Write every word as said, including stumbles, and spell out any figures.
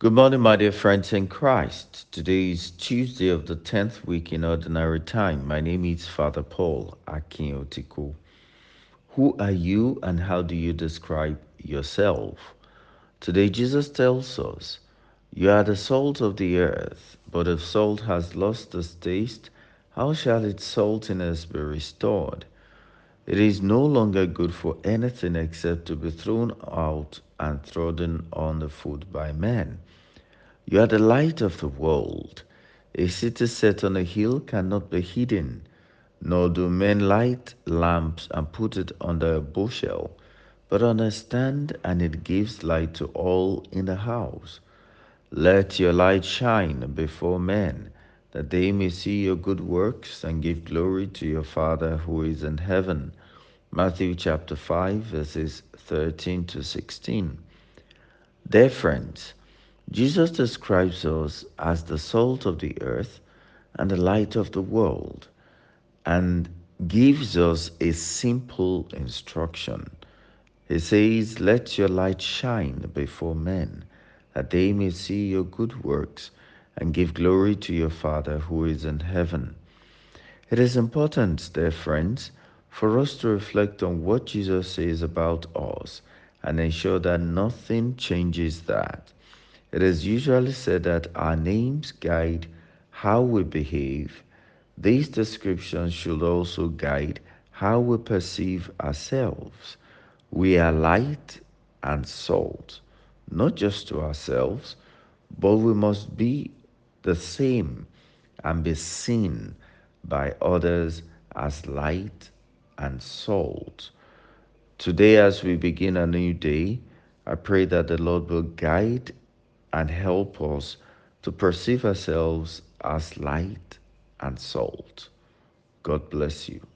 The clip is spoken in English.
Good morning, my dear friends in Christ. Today is Tuesday of the tenth week in Ordinary Time. My name is Father Paul Akiyotiku. Who are you and how do you describe yourself? Today Jesus tells us, you are the salt of the earth, but if salt has lost its taste, how shall its saltiness be restored? It is no longer good for anything except to be thrown out and trodden on the foot by men. You are the light of the world. A city set on a hill cannot be hidden, nor do men light lamps and put it under a bushel, but on a stand, and it gives light to all in the house. Let your light shine before men, that they may see your good works and give glory to your Father who is in heaven. Matthew chapter five, verses thirteen to sixteen. Dear friends, Jesus describes us as the salt of the earth and the light of the world, and gives us a simple instruction. He says, let your light shine before men, that they may see your good works and give glory to your Father who is in heaven. It is important, dear friends, for us to reflect on what Jesus says about us and ensure that nothing changes that. It is usually said that our names guide how we behave. These descriptions should also guide how we perceive ourselves. We are light and salt, not just to ourselves, but we must be the same and be seen by others as light and salt. Today, as we begin a new day, I pray that the Lord will guide and help us to perceive ourselves as light and salt. God bless you.